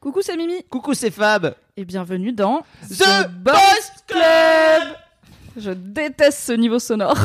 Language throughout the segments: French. Coucou, c'est Mimi. Coucou, c'est Fab. Et bienvenue dans The Boys Club. Je déteste ce niveau sonore.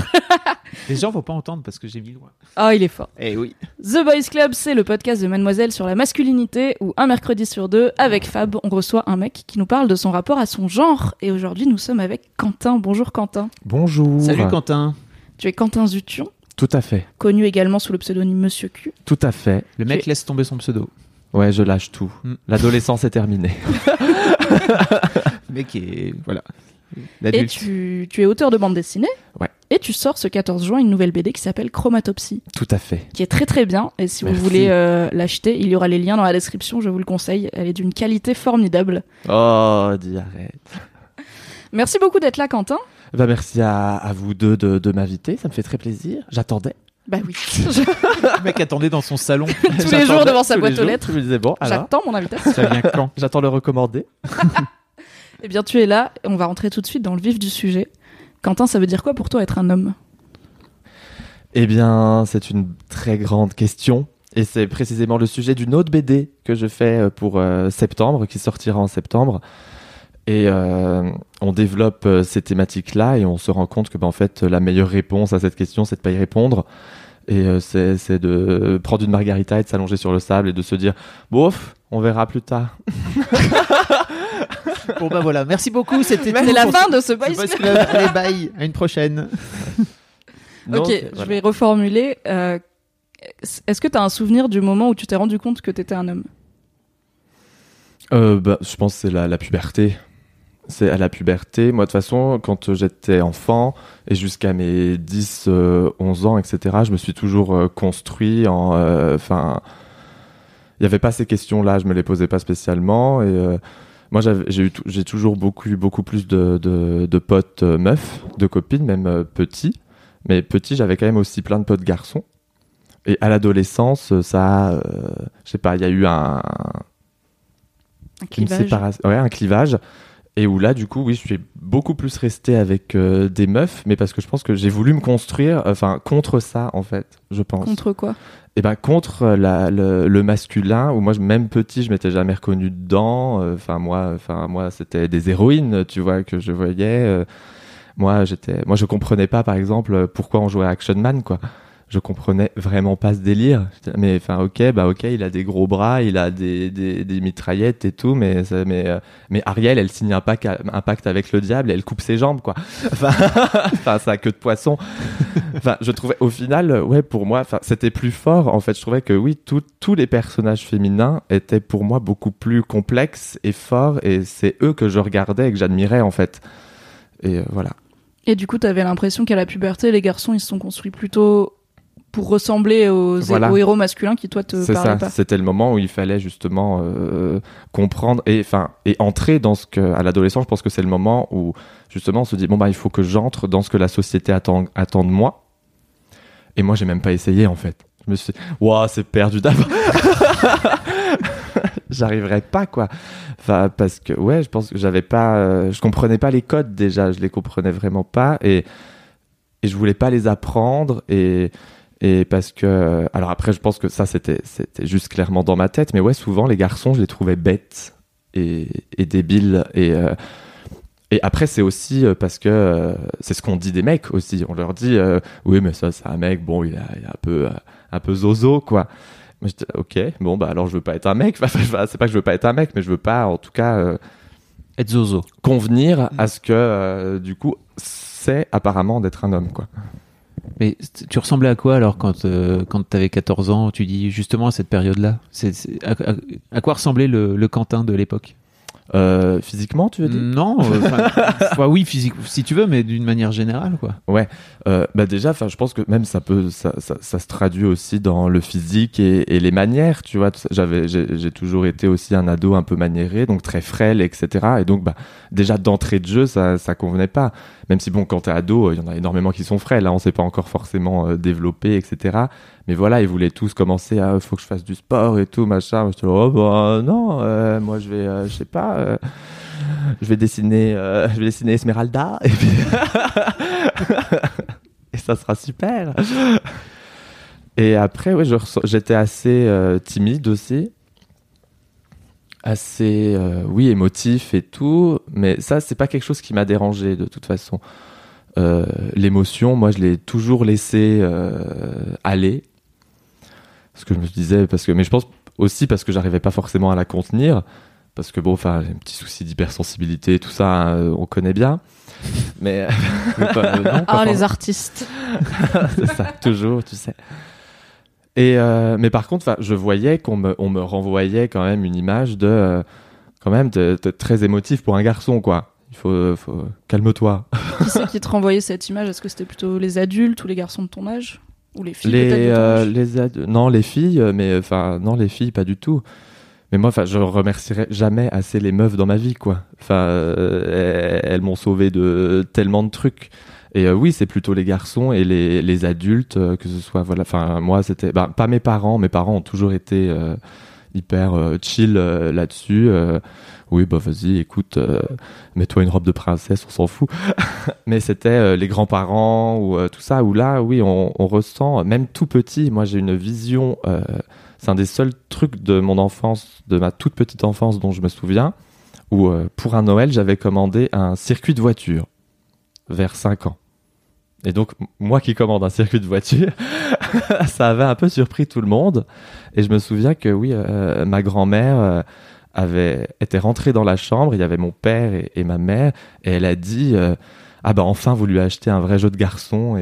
Les gens vont pas entendre parce que j'ai mis loin. Ah, il est fort. Eh oui. The Boys Club, c'est le podcast de Mademoiselle sur la masculinité où un mercredi sur deux, avec Fab, on reçoit un mec qui nous parle de son rapport à son genre. Et aujourd'hui, nous sommes avec Quentin. Bonjour Quentin. Bonjour. Salut Quentin. Tu es Quentin Zution. Tout à fait. Connu également sous le pseudonyme Monsieur Q. Tout à fait. Le mec laisse tomber son pseudo. Ouais, je lâche tout. L'adolescence est terminée. Le mec est... Voilà. L'adulte. Et tu es auteur de bande dessinée. Ouais. Et tu sors ce 14 juin une nouvelle BD qui s'appelle Chromatopsie. Tout à fait. Qui est très très bien. Et si vous voulez l'acheter, il y aura les liens dans la description, je vous le conseille. Elle est d'une qualité formidable. Oh, dis arrête. Merci beaucoup d'être là, Quentin. Bah, merci à vous deux de m'inviter, ça me fait très plaisir. J'attendais. Bah oui. Le mec attendait dans son salon. Tous les jours devant sa boîte aux lettres. Je me disais, bon, alors, j'attends mon invitation. Ça vient quand ? J'attends le recommander. Eh bien, tu es là, on va rentrer tout de suite dans le vif du sujet. Quentin, ça veut dire quoi pour toi être un homme ? Eh bien, c'est une très grande question. Et c'est précisément le sujet d'une autre BD que je fais pour septembre, qui sortira en septembre. Et on développe ces thématiques-là et on se rend compte que en fait, la meilleure réponse à cette question, c'est de ne pas y répondre. Et c'est de prendre une margarita et de s'allonger sur le sable et de se dire « Bof, on verra plus tard ». Bon bah voilà, merci beaucoup, c'était la fin de ce Boys Club. Allez, bye, à une prochaine. Non, ok, voilà. Je vais reformuler. Est-ce que t'as un souvenir du moment où tu t'es rendu compte que t'étais un homme ? Je pense que c'est la puberté. C'est à la puberté. Moi, de toute façon, quand j'étais enfant et jusqu'à mes 10, 11 ans, etc., je me suis toujours construit en... il n'y avait pas ces questions-là, je ne me les posais pas spécialement et... Moi, j'ai toujours beaucoup plus de potes meufs, de copines, même petits. Mais petit, j'avais quand même aussi plein de potes garçons. Et à l'adolescence, ça, je sais pas, il y a eu un clivage. Un clivage. Et où là, du coup, oui, je suis beaucoup plus resté avec des meufs, mais parce que je pense que j'ai voulu me construire, contre ça, en fait, je pense. Contre quoi ? Eh ben, contre le masculin, où moi, même petit, je m'étais jamais reconnu dedans. Moi, c'était des héroïnes, tu vois, que je voyais. Moi, je comprenais pas, par exemple, pourquoi on jouait à Action Man, quoi. Je comprenais vraiment pas ce délire. Mais enfin, ok, il a des gros bras, il a des mitraillettes et tout, mais Ariel, elle signe un pacte avec le diable, et elle coupe ses jambes, quoi. Enfin, ça a queue de poisson. Enfin, je trouvais, au final, ouais, pour moi, c'était plus fort. En fait, je trouvais que oui, tous les personnages féminins étaient pour moi beaucoup plus complexes et forts, et c'est eux que je regardais et que j'admirais, en fait. Et voilà. Et du coup, t'avais l'impression qu'à la puberté, les garçons, ils se sont construits plutôt pour ressembler aux héros masculins qui, toi, te parlaient pas. C'était le moment où il fallait justement comprendre et entrer dans ce que... À l'adolescence, je pense que c'est le moment où, justement, on se dit, bon, bah, il faut que j'entre dans ce que la société attend de moi. Et moi, j'ai même pas essayé, en fait. Je me suis dit, waouh, c'est perdu d'avance. J'arriverais pas, quoi. Enfin, parce que, ouais, je pense que j'avais pas... je comprenais pas les codes, déjà. Je les comprenais vraiment pas. Et je voulais pas les apprendre. Et parce que... Alors après, je pense que ça, c'était juste clairement dans ma tête. Mais ouais, souvent, les garçons, je les trouvais bêtes et débiles. Et après, c'est aussi parce que... c'est ce qu'on dit des mecs aussi. On leur dit, oui, mais ça, c'est un mec, bon, il est un peu zozo, quoi. Moi, je dis, ok, bon, bah alors, je veux pas être un mec. Enfin, c'est pas que je veux pas être un mec, mais je veux pas, en tout cas... être zozo. Convenir à ce que, du coup, c'est apparemment d'être un homme, quoi. Mais tu ressemblais à quoi alors quand t'avais 14 ans, tu dis justement à cette période-là, à quoi ressemblait le Quentin de l'époque ? Physiquement, tu veux dire? Non, oui, physique, si tu veux, mais d'une manière générale, quoi. Ouais, bah déjà, je pense que même ça se traduit aussi dans le physique et les manières, tu vois. J'ai toujours été aussi un ado un peu maniéré, donc très frêle, etc. Et donc, déjà, d'entrée de jeu, ça convenait pas. Même si, bon, quand t'es ado, il y en a énormément qui sont frêles, hein, on s'est pas encore forcément développé, etc. Mais voilà, ils voulaient tous commencer à « faut que je fasse du sport et tout, machin ». Moi, j'étais là « oh, bah non, moi, je vais, je sais pas, je vais dessiner Esmeralda et puis... » et ça sera super. Et après, ouais, j'étais assez timide aussi, assez, émotif et tout, mais ça, c'est pas quelque chose qui m'a dérangé de toute façon. L'émotion, moi, je l'ai toujours laissée aller, ce que je me disais, mais je pense aussi parce que j'arrivais pas forcément à la contenir, parce que bon, enfin, un petit souci d'hypersensibilité, tout ça, on connaît bien, mais... les artistes c'est ça, toujours, tu sais. Et mais par contre, je voyais qu'on me renvoyait quand même une image de très émotif pour un garçon, quoi. Il faut calme-toi. Qui c'est qui te renvoyait cette image? Est-ce que c'était plutôt les adultes ou les garçons de ton âge, ou les filles peut-être de ton âge? Non, les filles, mais enfin non, les filles pas du tout. Mais moi, je remercierai jamais assez les meufs dans ma vie, quoi. Elles m'ont sauvé de tellement de trucs. Et oui, c'est plutôt les garçons et les adultes, que ce soit, voilà. Enfin, moi, c'était pas mes parents. Mes parents ont toujours été hyper chill là-dessus. Oui, vas-y, écoute, mets-toi une robe de princesse, on s'en fout. Mais c'était les grands-parents ou tout ça, où là, oui, on ressent, même tout petit. Moi, j'ai une vision. C'est un des seuls trucs de mon enfance, de ma toute petite enfance dont je me souviens, où pour un Noël, j'avais commandé un circuit de voiture. Vers 5 ans. Et donc, moi qui commande un circuit de voiture, ça avait un peu surpris tout le monde. Et je me souviens que, oui, ma grand-mère était rentrée dans la chambre, il y avait mon père et ma mère, et elle a dit « Ah enfin, vous lui achetez un vrai jeu de garçon ».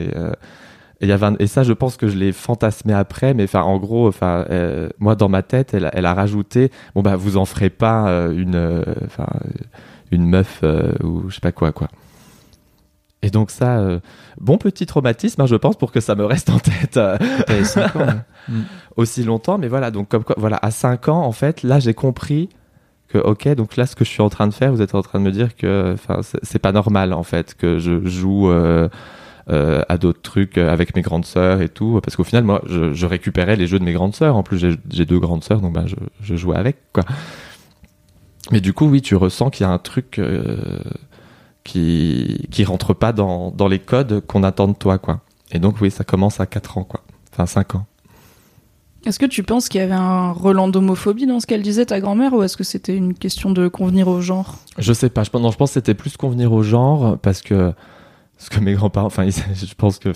Et ça, je pense que je l'ai fantasmé après, mais en gros, moi, dans ma tête, elle a rajouté « Bon, vous en ferez pas une meuf ou je sais pas quoi ». Et donc ça, bon petit traumatisme, je pense, pour que ça me reste en tête aussi longtemps. Mais voilà, donc comme quoi, voilà, à 5 ans, en fait, là, j'ai compris que, ok, donc là, ce que je suis en train de faire, vous êtes en train de me dire que c'est pas normal, en fait, que je joue à d'autres trucs avec mes grandes sœurs et tout. Parce qu'au final, moi, je récupérais les jeux de mes grandes sœurs. En plus, j'ai deux grandes sœurs, donc je jouais avec, quoi. Mais du coup, oui, tu ressens qu'il y a un truc... qui rentre pas dans les codes qu'on attend de toi, quoi. Et donc oui, ça commence à 4 ans, quoi. Enfin 5 ans. Est-ce que tu penses qu'il y avait un relent d'homophobie dans ce qu'elle disait, ta grand-mère, ou est-ce que c'était une question de convenir au genre? Je sais pas, je pense que c'était plus convenir au genre, parce que mes grands-parents, je pense que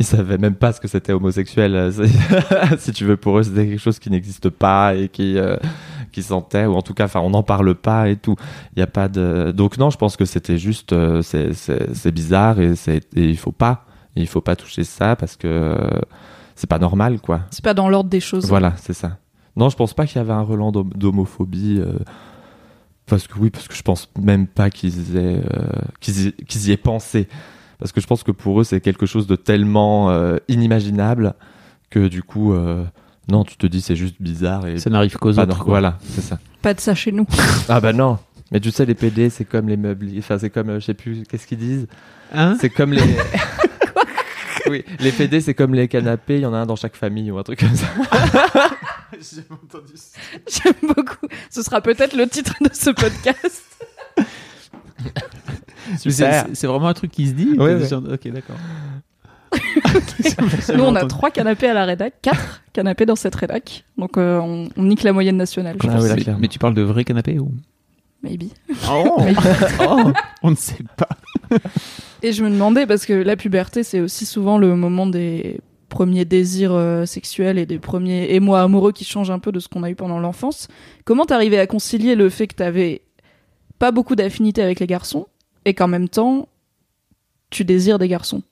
ils savaient même pas ce que c'était homosexuel. Si tu veux, pour eux, c'était quelque chose qui n'existe pas et qui sentait, ou en tout cas, on n'en parle pas et tout. Il y a pas de... Donc non, je pense que c'était juste, c'est bizarre et il faut pas toucher ça parce que c'est pas normal, quoi. C'est pas dans l'ordre des choses. Voilà, c'est ça. Non, je pense pas qu'il y avait un relent d'homophobie, parce que je pense même pas qu'ils y aient pensé, parce que je pense que pour eux, c'est quelque chose de tellement inimaginable que du coup... Non, tu te dis, c'est juste bizarre. Et ça n'arrive qu'aux autres. Voilà, c'est ça. Pas de ça chez nous. Ah non. Mais tu sais, les PD, c'est comme les meubles. Enfin, c'est comme, je sais plus, qu'est-ce qu'ils disent? Hein? C'est comme les... Quoi? Oui, les PD, c'est comme les canapés. Il y en a un dans chaque famille ou un truc comme ça. J'ai entendu ça. J'aime beaucoup. Ce sera peut-être le titre de ce podcast. C'est vraiment un truc qui se dit? Oui, ouais. Ok, d'accord. Okay. Nous, on a 3 canapés à la rédac, 4 canapés dans cette rédac, donc on nique la moyenne nationale. Je pense. Oui, mais tu parles de vrais canapés ou maybe? Oh. Maybe. Oh, on ne sait pas. Et je me demandais, parce que la puberté, c'est aussi souvent le moment des premiers désirs sexuels et des premiers émois amoureux qui changent un peu de ce qu'on a eu pendant l'enfance. Comment t'arrivais à concilier le fait que t'avais pas beaucoup d'affinités avec les garçons et qu'en même temps tu désires des garçons?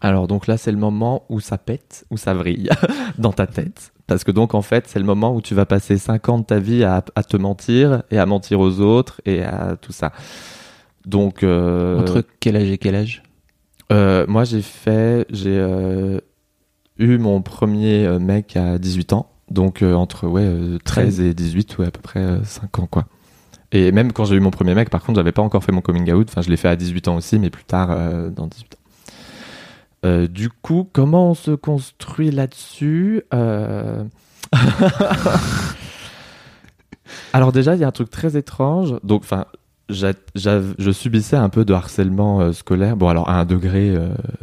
Alors donc là, c'est le moment où ça pète, où ça vrille dans ta tête. Parce que donc en fait, c'est le moment où tu vas passer 5 ans de ta vie à te mentir et à mentir aux autres et à tout ça. Donc... Entre quel âge et quel âge ? Moi, j'ai eu mon premier mec à 18 ans. Donc entre 13 et 18, à peu près 5 ans quoi. Et même quand j'ai eu mon premier mec, par contre, j'avais pas encore fait mon coming out. Enfin, je l'ai fait à 18 ans aussi, mais plus tard, dans 18 ans. Du coup, comment on se construit là-dessus Alors déjà, il y a un truc très étrange. Donc, enfin, je subissais un peu de harcèlement scolaire. Bon, alors à un degré,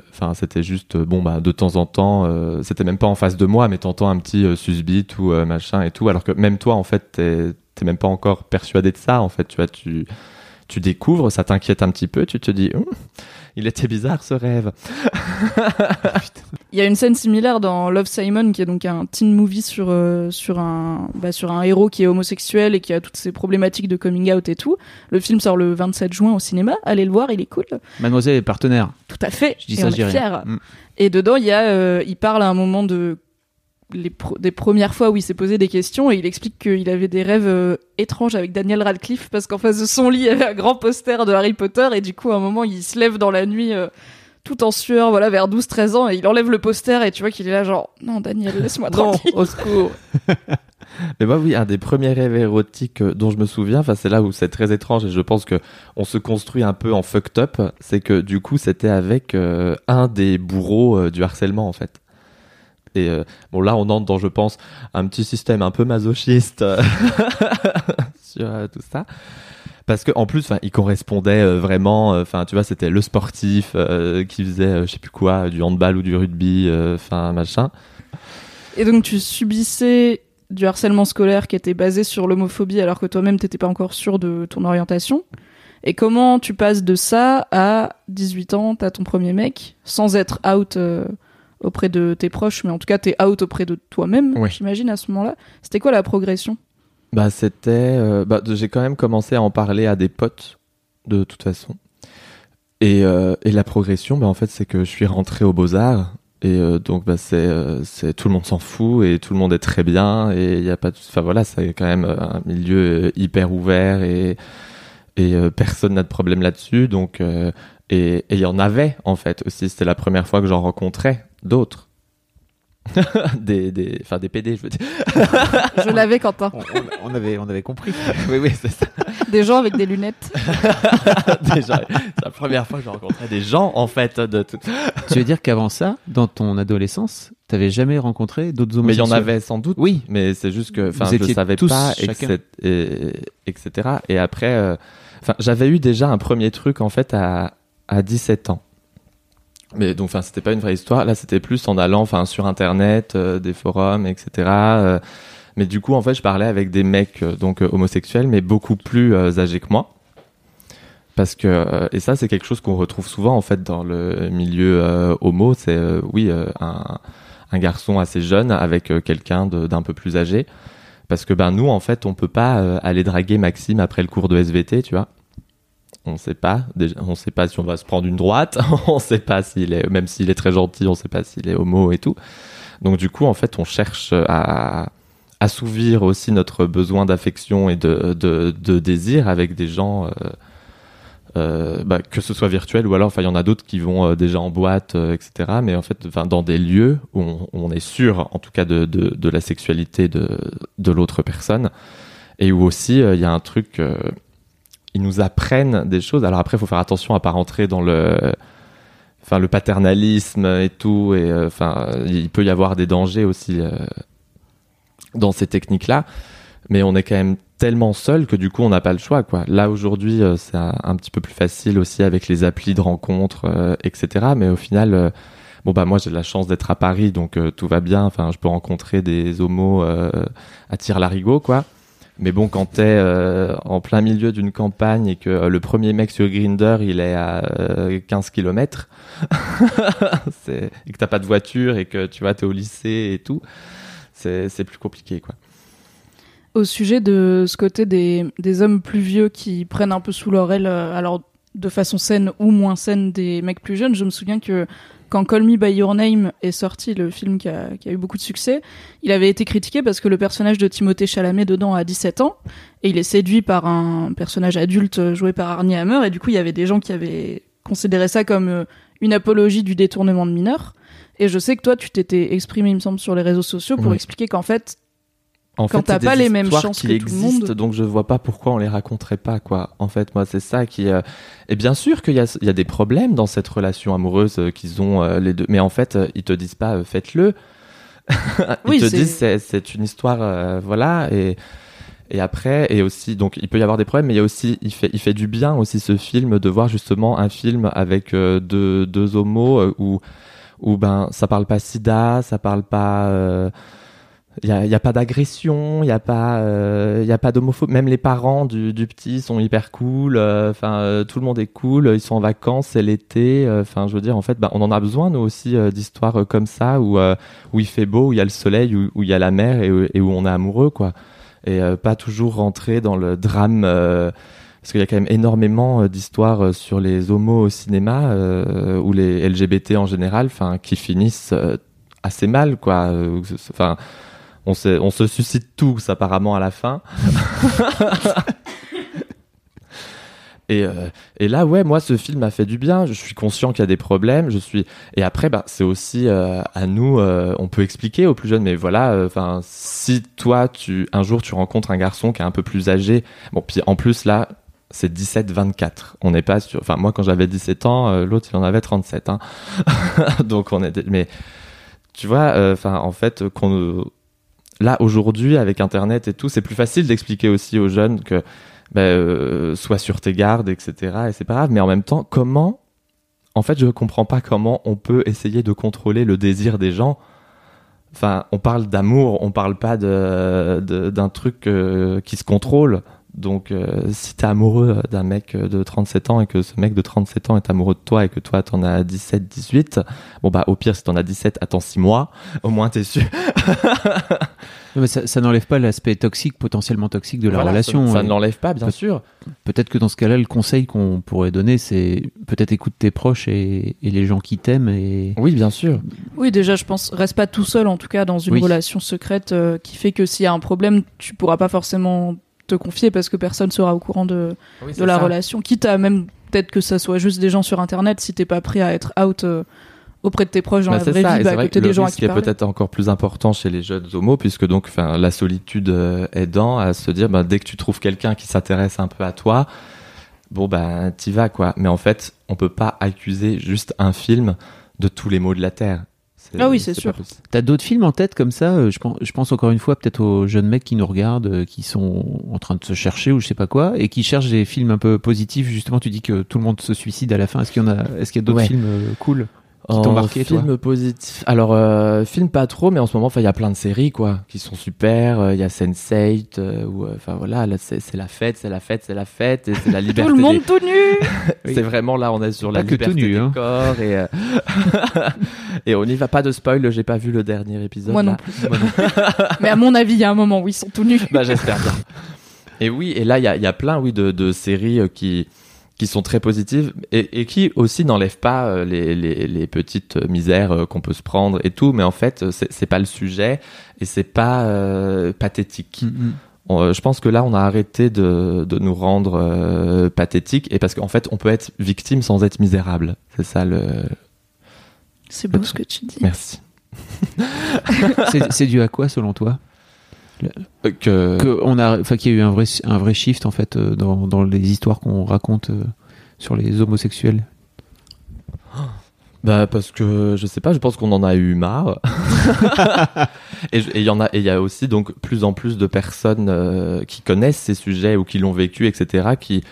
enfin, c'était juste, de temps en temps, c'était même pas en face de moi, mais t'entends un petit susbit ou machin et tout. Alors que même toi, en fait, t'es même pas encore persuadé de ça, en fait, tu vois, tu découvres, ça t'inquiète un petit peu, tu te dis il était bizarre ce rêve. Il y a une scène similaire dans Love Simon, qui est donc un teen movie sur un héros qui est homosexuel et qui a toutes ses problématiques de coming out et tout. Le film sort le 27 juin au cinéma, allez le voir, il est cool. Mademoiselle est partenaire. Tout à fait, je dis ça, on est fiers. Et dedans, il parle à un moment de des premières fois où il s'est posé des questions, et il explique qu'il avait des rêves étranges avec Daniel Radcliffe, parce qu'en face de son lit il y avait un grand poster de Harry Potter, et du coup à un moment il se lève dans la nuit tout en sueur, voilà, vers 12-13 ans, et il enlève le poster et tu vois qu'il est là genre non Daniel, laisse-moi tranquille. Au secours. Mais moi oui, un des premiers rêves érotiques dont je me souviens, c'est là où c'est très étrange et je pense qu'on se construit un peu en fucked up, c'est que du coup c'était avec un des bourreaux du harcèlement en fait. Et là, on entre dans, je pense, un petit système un peu masochiste sur tout ça. Parce qu'en plus, il correspondait vraiment. Tu vois, c'était le sportif qui faisait, je sais plus quoi, du handball ou du rugby, machin. Et donc, tu subissais du harcèlement scolaire qui était basé sur l'homophobie, alors que toi-même, t'étais pas encore sûr de ton orientation. Et comment tu passes de ça à 18 ans, t'as ton premier mec, sans être out auprès de tes proches, mais en tout cas t'es out auprès de toi-même, oui. J'imagine à ce moment-là. C'était quoi la progression ? J'ai quand même commencé à en parler à des potes, de toute façon. Et la progression, en fait, c'est que je suis rentré aux Beaux-Arts, et donc c'est tout le monde s'en fout, et tout le monde est très bien, et il y a pas de... c'est quand même un milieu hyper ouvert, et personne n'a de problème là-dessus, donc... Et il y en avait, en fait, aussi. C'était la première fois que j'en rencontrais d'autres. Des PD, je veux dire. Je l'avais, Quentin. On avait compris. Oui, c'est ça. Des gens avec des lunettes. C'est la première fois que je rencontrais des gens, en fait. Tu veux dire qu'avant ça, dans ton adolescence, t'avais jamais rencontré d'autres homosexuels ? Mais il y en avait sans doute. Oui. Mais c'est juste que je savais pas, etc. Et après, j'avais eu déjà un premier truc, en fait, à 17 ans. Mais donc, c'était pas une vraie histoire. Là, c'était plus en allant, sur Internet, des forums, etc. Mais du coup, en fait, je parlais avec des mecs, homosexuels, mais beaucoup plus âgés que moi. Parce que, et ça, c'est quelque chose qu'on retrouve souvent, en fait, dans le milieu homo. C'est, un garçon assez jeune avec quelqu'un d'un peu plus âgé. Parce que, nous, en fait, on peut pas aller draguer Maxime après le cours de SVT, tu vois. On sait pas si on va se prendre une droite, on sait pas même s'il est très gentil, on sait pas s'il est homo et tout. Donc du coup, en fait, on cherche à assouvir aussi notre besoin d'affection et de désir avec des gens, que ce soit virtuel ou alors, il y en a d'autres qui vont déjà en boîte, etc. Mais en fait, dans des lieux où on est sûr, en tout cas, de la sexualité de l'autre personne, et où aussi il y a un truc. Ils nous apprennent des choses. Alors après, il faut faire attention à ne pas rentrer dans le paternalisme et tout. Et, il peut y avoir des dangers aussi dans ces techniques-là. Mais on est quand même tellement seul que du coup, on n'a pas le choix, quoi. Là, aujourd'hui, c'est un petit peu plus facile aussi avec les applis de rencontres, etc. Mais au final, moi, j'ai de la chance d'être à Paris, donc tout va bien. Enfin, je peux rencontrer des homos à tire-larigot, quoi. Mais bon, quand t'es en plein milieu d'une campagne et que le premier mec sur Grindr, il est à 15 km, et que t'as pas de voiture et que tu vois, t'es au lycée et tout, c'est plus compliqué, quoi. Au sujet de ce côté des hommes plus vieux qui prennent un peu sous leur aile, alors de façon saine ou moins saine, des mecs plus jeunes, je me souviens que quand Call Me By Your Name est sorti, le film qui a eu beaucoup de succès, il avait été critiqué parce que le personnage de Timothée Chalamet dedans a 17 ans et il est séduit par un personnage adulte joué par Armie Hammer, et du coup il y avait des gens qui avaient considéré ça comme une apologie du détournement de mineurs. Et je sais que toi tu t'étais exprimé, il me semble, sur les réseaux sociaux pour expliquer qu'en fait, quand t'as pas les mêmes chances que tout le monde, donc je vois pas pourquoi on les raconterait pas, quoi. En fait, moi, c'est ça qui. Et bien sûr qu'il y a des problèmes dans cette relation amoureuse qu'ils ont les deux, mais en fait, ils te disent pas faites-le. Ils te disent c'est une histoire, voilà. Et après, et aussi, donc il peut y avoir des problèmes, mais il y a aussi, il fait du bien aussi ce film, de voir justement un film avec deux homos où ben ça parle pas sida, ça parle pas. Il y a pas d'agression, il y a pas d'homophobie, même les parents du petit sont hyper cool, enfin tout le monde est cool, ils sont en vacances, c'est l'été, enfin je veux dire, en fait bah on en a besoin nous aussi d'histoires comme ça où il fait beau, où il y a le soleil, où il y a la mer et où on est amoureux, quoi. Et pas toujours rentrer dans le drame parce qu'il y a quand même énormément d'histoires sur les homos au cinéma ou les LGBT en général, enfin qui finissent assez mal, quoi, enfin on se suicide tous apparemment à la fin. Et là, ouais, moi, ce film m'a fait du bien. Je suis conscient qu'il y a des problèmes. Et après, bah, c'est aussi à nous. On peut expliquer aux plus jeunes, mais voilà. Enfin, si toi, un jour, tu rencontres un garçon qui est un peu plus âgé. Bon, puis en plus là, c'est 17-24. On n'est pas sur. Enfin, moi, quand j'avais 17 ans, l'autre, il en avait 37. Hein. Donc on est. Mais tu vois, enfin, en fait, là, aujourd'hui, avec Internet et tout, c'est plus facile d'expliquer aussi aux jeunes que sois sur tes gardes, etc. Et c'est pas grave. Mais en même temps, comment... En fait, je comprends pas comment on peut essayer de contrôler le désir des gens. Enfin, on parle d'amour, on parle pas d'un truc qui se contrôle. Donc, si t'es amoureux d'un mec de 37 ans et que ce mec de 37 ans est amoureux de toi et que toi, t'en as 17, 18... Bon, bah, au pire, si t'en as 17, attends 6 mois. Au moins, t'es sûr. Non, mais ça n'enlève pas l'aspect toxique, potentiellement toxique de la relation. Ça ne l'enlève pas, bien sûr. Peut-être que dans ce cas-là, le conseil qu'on pourrait donner, c'est peut-être écoute tes proches et les gens qui t'aiment. Et... Oui, bien sûr. Oui, déjà, je pense, reste pas tout seul, en tout cas, dans une relation secrète qui fait que s'il y a un problème, tu pourras pas forcément te confier parce que personne sera au courant de la relation. Quitte à même, peut-être que ça soit juste des gens sur Internet, si t'es pas prêt à être out... auprès de tes proches dans la vraie vie, à côté des gens à qui parler. Le risque est peut-être encore plus important chez les jeunes homos, puisque donc la solitude aidant à se dire dès que tu trouves quelqu'un qui s'intéresse un peu à toi, bon ben t'y vas, quoi. Mais en fait, on peut pas accuser juste un film de tous les maux de la terre. Ah oui, c'est sûr. T'as d'autres films en tête comme ça? Je pense encore une fois peut-être aux jeunes mecs qui nous regardent, qui sont en train de se chercher ou je sais pas quoi, et qui cherchent des films un peu positifs. Justement, tu dis que tout le monde se suicide à la fin. Est-ce qu'il y a d'autres films cool qui t'ont marqué, film toi? Positif. Alors, film pas trop, mais en ce moment, il y a plein de séries, quoi, qui sont super. Il y a Sense8, là, c'est la fête, et c'est la liberté. Tout le monde tout nu. C'est vraiment là, on est sur la liberté du corps. Et, et on n'y va pas de spoil, j'ai pas vu le dernier épisode. Moi non plus. Mais à mon avis, il y a un moment où ils sont tout nus. J'espère bien. Et oui, et là, il y a plein de séries qui sont très positives et qui aussi n'enlèvent pas les petites misères qu'on peut se prendre et tout, mais en fait c'est pas le sujet et c'est pas pathétique. Mm-hmm. Je pense que là on a arrêté de nous rendre pathétiques, et parce qu'en fait on peut être victime sans être misérable. C'est ça c'est beau ce que tu dis. Merci. C'est dû à quoi selon toi? Qu'il y a eu un vrai shift en fait dans les histoires qu'on raconte sur les homosexuels. Parce que je sais pas, je pense qu'on en a eu marre. Et il y a aussi donc plus en plus de personnes qui connaissent ces sujets ou qui l'ont vécu, etc., qui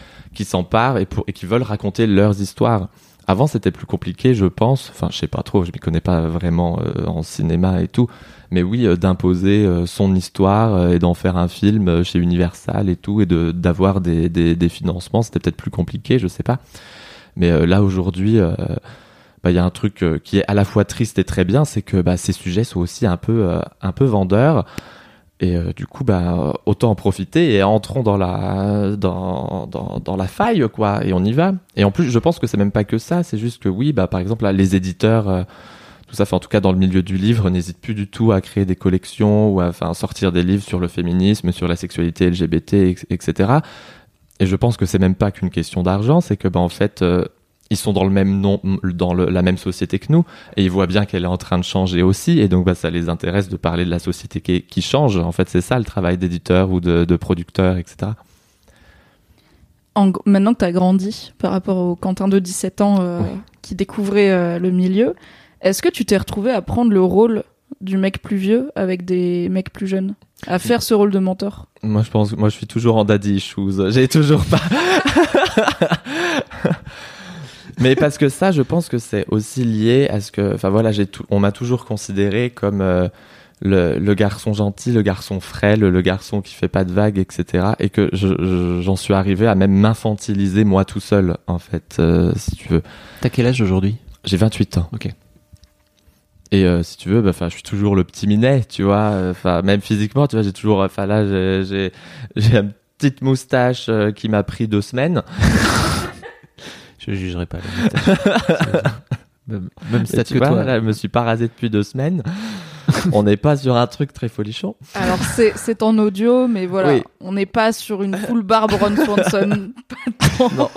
s'emparent et qui veulent raconter leurs histoires. Avant, c'était plus compliqué, je pense. Enfin, je sais pas trop, je m'y connais pas vraiment en cinéma et tout. Mais oui, d'imposer son histoire et d'en faire un film chez Universal et tout, et d'avoir des financements, c'était peut-être plus compliqué, je sais pas. Mais là, aujourd'hui, y a un truc qui est à la fois triste et très bien, c'est que ces sujets sont aussi un peu vendeurs. Et du coup, autant en profiter et entrons dans la faille, quoi. Et on y va. Et en plus, je pense que c'est même pas que ça. C'est juste que oui, par exemple, là, les éditeurs, tout ça, en tout cas dans le milieu du livre, n'hésitent plus du tout à créer des collections ou à sortir des livres sur le féminisme, sur la sexualité LGBT, etc. Et je pense que c'est même pas qu'une question d'argent. C'est que, en fait... ils sont dans le même nom, la même société que nous, et ils voient bien qu'elle est en train de changer aussi, et donc ça les intéresse de parler de la société qui change. En fait, c'est ça le travail d'éditeur ou de producteur, etc. Maintenant que tu as grandi par rapport au Quentin de 17 ans oui. qui découvrait le milieu, est-ce que tu t'es retrouvé à prendre le rôle du mec plus vieux avec des mecs plus jeunes, à faire ce rôle de mentor? Moi, je suis toujours en daddy issues. J'ai toujours pas... Mais parce que ça, je pense que c'est aussi lié à ce que... Enfin voilà, on m'a toujours considéré comme le garçon gentil, le garçon frêle, le garçon qui fait pas de vagues, etc. Et que j'en suis arrivé à même m'infantiliser moi tout seul, en fait, si tu veux. T'as quel âge aujourd'hui ? J'ai 28 ans. Ok. Et si tu veux, je suis toujours le petit minet, tu vois. Même physiquement, tu vois, j'ai toujours... là, j'ai une petite moustache qui m'a pris 2 semaines. Je jugerai pas la moustache. Même stat que toi. Là, je me suis pas rasé depuis 2 semaines. On n'est pas sur un truc très folichon. Alors c'est en audio, mais voilà, oui. On n'est pas sur une full barbe Ron Swanson. Pas tant.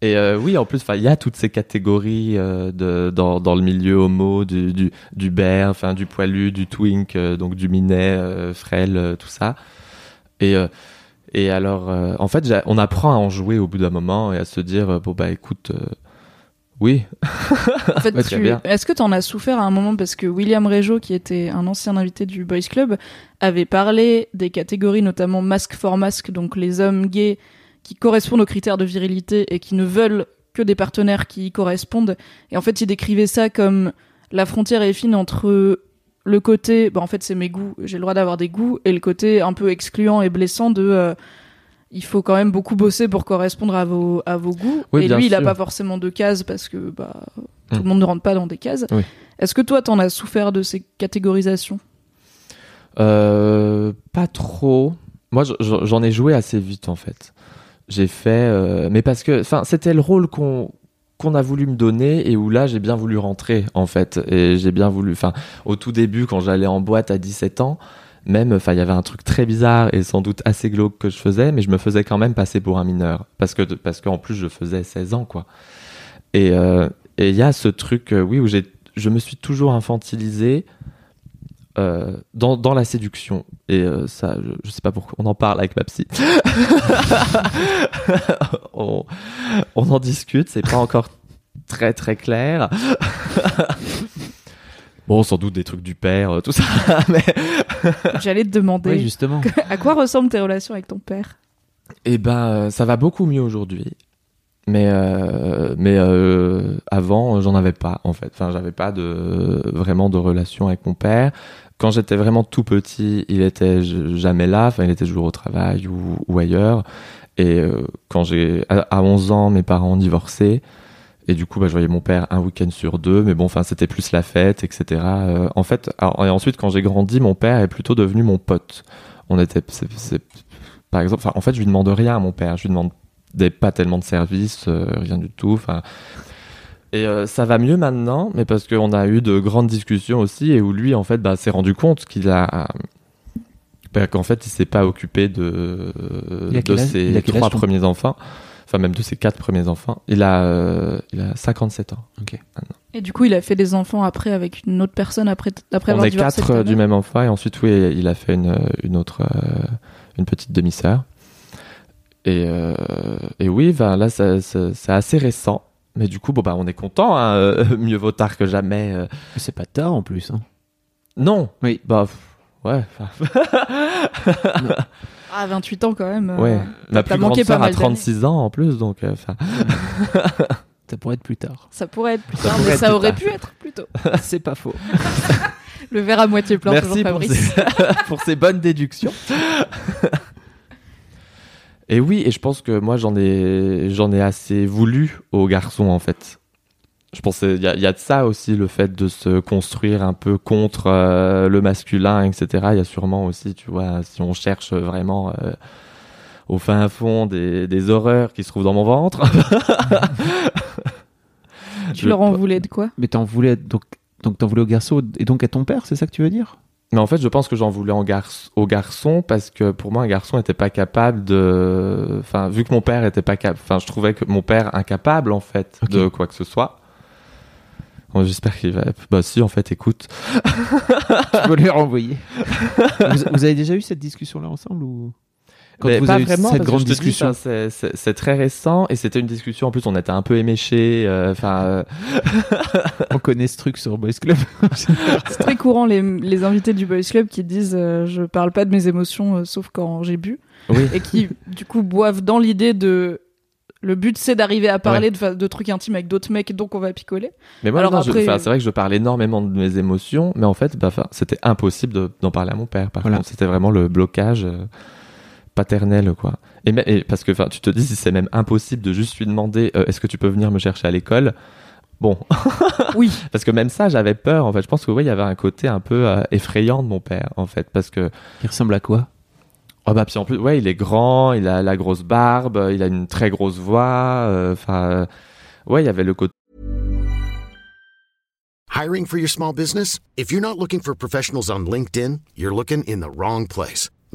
Et oui, en plus, il y a toutes ces catégories dans le milieu homo, du bear, du poilu, du twink, donc du minet, frêle, tout ça. Et alors, en fait, on apprend à en jouer au bout d'un moment et à se dire, écoute, oui. En fait, est-ce que t'en as souffert à un moment parce que William Régeau, qui était un ancien invité du Boys Club, avait parlé des catégories, notamment masque for masque, donc les hommes gays qui correspondent aux critères de virilité et qui ne veulent que des partenaires qui y correspondent. Et en fait, il décrivait ça comme la frontière est fine entre... le côté, en fait, c'est mes goûts, j'ai le droit d'avoir des goûts, et le côté un peu excluant et blessant de il faut quand même beaucoup bosser pour correspondre à vos goûts. Oui, et lui, sûr. Il n'a pas forcément de cases parce que tout le monde ne rentre pas dans des cases. Oui. Est-ce que toi, t'en as souffert de ces catégorisations ? Pas trop. Moi, j'en ai joué assez vite, en fait. J'ai fait... mais parce que c'était le rôle qu'on a voulu me donner et où là j'ai bien voulu rentrer en fait, et j'ai bien voulu au tout début quand j'allais en boîte à 17 ans même, il y avait un truc très bizarre et sans doute assez glauque que je faisais, mais je me faisais quand même passer pour un mineur parce que en plus je faisais 16 ans quoi, et il y a ce truc oui où je me suis toujours infantilisé dans la séduction, et ça je sais pas pourquoi on en parle avec ma psy. on en discute, c'est pas encore très très clair. Bon, sans doute des trucs du père, tout ça, mais j'allais te demander oui, justement à quoi ressemblent tes relations avec ton père. Eh ben ça va beaucoup mieux aujourd'hui. Mais avant, j'en avais pas, en fait. J'avais pas vraiment de relation avec mon père. Quand j'étais vraiment tout petit, il était jamais là. Il était toujours au travail ou ailleurs. Et quand à 11 ans, mes parents ont divorcé. Et du coup, je voyais mon père un week-end sur 2. Mais bon, c'était plus la fête, etc. En fait, et ensuite, quand j'ai grandi, mon père est plutôt devenu mon pote. Par exemple, en fait, je lui demande rien à mon père. Je lui demande pas tellement de services, rien du tout. Et ça va mieux maintenant, mais parce qu'on a eu de grandes discussions aussi, et où lui, en fait, s'est rendu compte qu'en fait, il s'est pas occupé de ses 3 premiers enfants, enfin même de ses 4 premiers enfants. Il a 57 ans. Okay. Et du coup, il a fait des enfants après avec une autre personne après avoir divorcé. On est 4 du même enfant, et ensuite, oui, il a fait une autre, une petite demi-sœur. Et oui, là, c'est assez récent. Mais du coup, on est content. Hein, mieux vaut tard que jamais. Mais c'est pas tard, en plus. Hein. Non. Oui. Ouais. Ah, 28 ans, quand même. Ouais. Ma plus grande sœur a 36 ans, en plus. Donc, ça pourrait être plus tard. Ça pourrait être plus tard, mais ça aurait pu être plus tôt. C'est pas faux. Le verre à moitié plein, toujours Fabrice. Pour ces bonnes déductions. Et oui, et je pense que moi j'en ai assez voulu aux garçons en fait. Je pense qu'il y a de ça aussi, le fait de se construire un peu contre le masculin, etc. Il y a sûrement aussi, tu vois, si on cherche vraiment au fin fond des horreurs qui se trouvent dans mon ventre. Leur en voulais de quoi ? Mais t'en voulais, donc t'en voulais au garçon et donc à ton père, c'est ça que tu veux dire ? Mais en fait, je pense que j'en voulais au garçon parce que pour moi, un garçon n'était pas capable de... Enfin, vu que mon père n'était pas capable... Enfin, je trouvais que mon père incapable, en fait, okay, de quoi que ce soit. Bon, j'espère qu'il va... Bah si, en fait, écoute. Tu peux lui renvoyer. Vous avez déjà eu cette discussion-là ensemble ou... Quand mais vous pas avez vraiment, cette grande discussion, dis, c'est très récent et c'était une discussion. En plus, on était un peu éméchés. On connaît ce truc sur Boys Club. C'est très courant les invités du Boys Club qui disent je parle pas de mes émotions sauf quand j'ai bu, oui, et qui du coup boivent dans l'idée de le but c'est d'arriver à parler, ouais, de trucs intimes avec d'autres mecs, donc on va picoler. Mais moi, alors non, après... c'est vrai que je parle énormément de mes émotions, mais en fait, bah, c'était impossible d'en parler à mon père. Par contre, c'était vraiment le blocage. Paternel, quoi. Et parce que tu te dis, si c'est même impossible de juste lui demander est-ce que tu peux venir me chercher à l'école, bon. Oui. Parce que même ça, j'avais peur, en fait. Je pense que oui, il y avait un côté un peu effrayant de mon père, en fait, parce que... Il ressemble à quoi ? Oh bah, puis en plus, ouais, il est grand, il a la grosse barbe, il a une très grosse voix, enfin... ouais, il y avait le côté... Hiring for your small business? If you're not looking for professionals on LinkedIn, you're looking in the wrong place.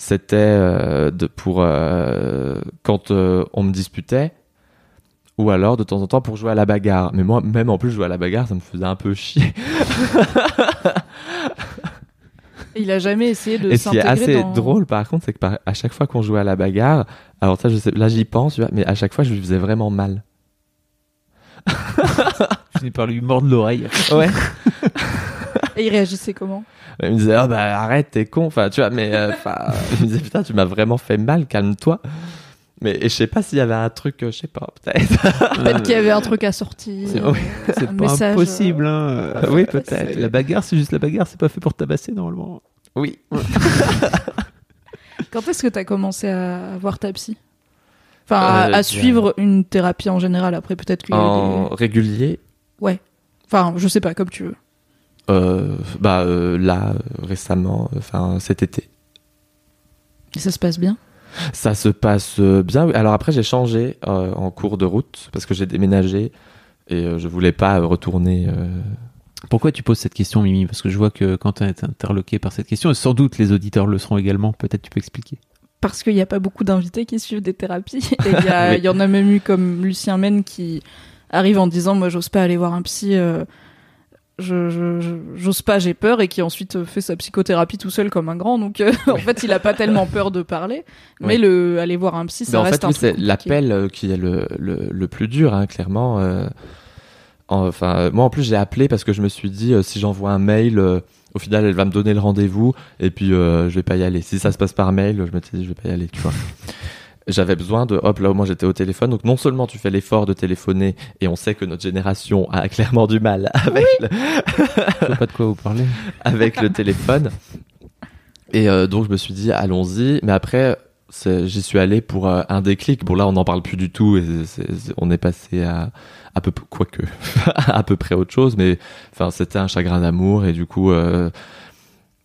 C'était quand on me disputait, ou alors de temps en temps pour jouer à la bagarre. Mais moi, même en plus, jouer à la bagarre, ça me faisait un peu chier. Il a jamais essayé de s'intégrer dans... Et ce qui est assez drôle, par contre, c'est que à chaque fois qu'on jouait à la bagarre, alors ça, je sais, là, j'y pense, mais à chaque fois, je lui faisais vraiment mal. Je finis par lui mordre l'oreille. Ouais. Et il réagissait comment ? Il me disait « Oh bah arrête, t'es con !» Enfin, tu vois, mais... il me disait « Putain, tu m'as vraiment fait mal, calme-toi !» Mais je sais pas s'il y avait un truc, je sais pas, peut-être... Peut-être qu'il y avait un truc à sortir. C'est pas impossible, hein. Oui, peut-être. La bagarre, c'est juste la bagarre, c'est pas fait pour tabasser, normalement. Oui. Quand est-ce que t'as commencé à voir ta psy ? Enfin, à suivre une thérapie en général, après peut-être que... En régulier ? Ouais. Enfin, je sais pas, comme tu veux. Là récemment, cet été. Et ça se passe bien ? Ça se passe bien, oui. Alors après j'ai changé en cours de route parce que j'ai déménagé et je voulais pas retourner. Pourquoi tu poses cette question, Mimi ? Parce que je vois que Quentin est interloqué par cette question et sans doute les auditeurs le seront également, peut-être tu peux expliquer. Parce qu'il n'y a pas beaucoup d'invités qui suivent des thérapies et il oui, y en a même eu comme Lucien Mène qui arrive en disant moi j'ose pas aller voir un psy, j'ose pas, j'ai peur, et qui ensuite fait sa psychothérapie tout seul comme un grand, donc en fait il a pas tellement peur de parler, mais oui, aller voir un psy, ça reste un truc compliqué. L'appel qui est le plus dur, hein, clairement. Moi en plus j'ai appelé parce que je me suis dit si j'envoie un mail, au final elle va me donner le rendez-vous et puis je vais pas y aller. Si ça se passe par mail, je me suis dit je vais pas y aller, tu vois. J'avais besoin de... Hop, là, au moins, j'étais au téléphone. Donc, non seulement tu fais l'effort de téléphoner, et on sait que notre génération a clairement du mal avec... Oui. Je sais pas de quoi vous parlez. Avec le téléphone. Et donc, je me suis dit, allons-y. Mais après, j'y suis allé pour un déclic. Bon, là, on n'en parle plus du tout. Et on est passé à peu près autre chose. Mais c'était un chagrin d'amour. Et du coup...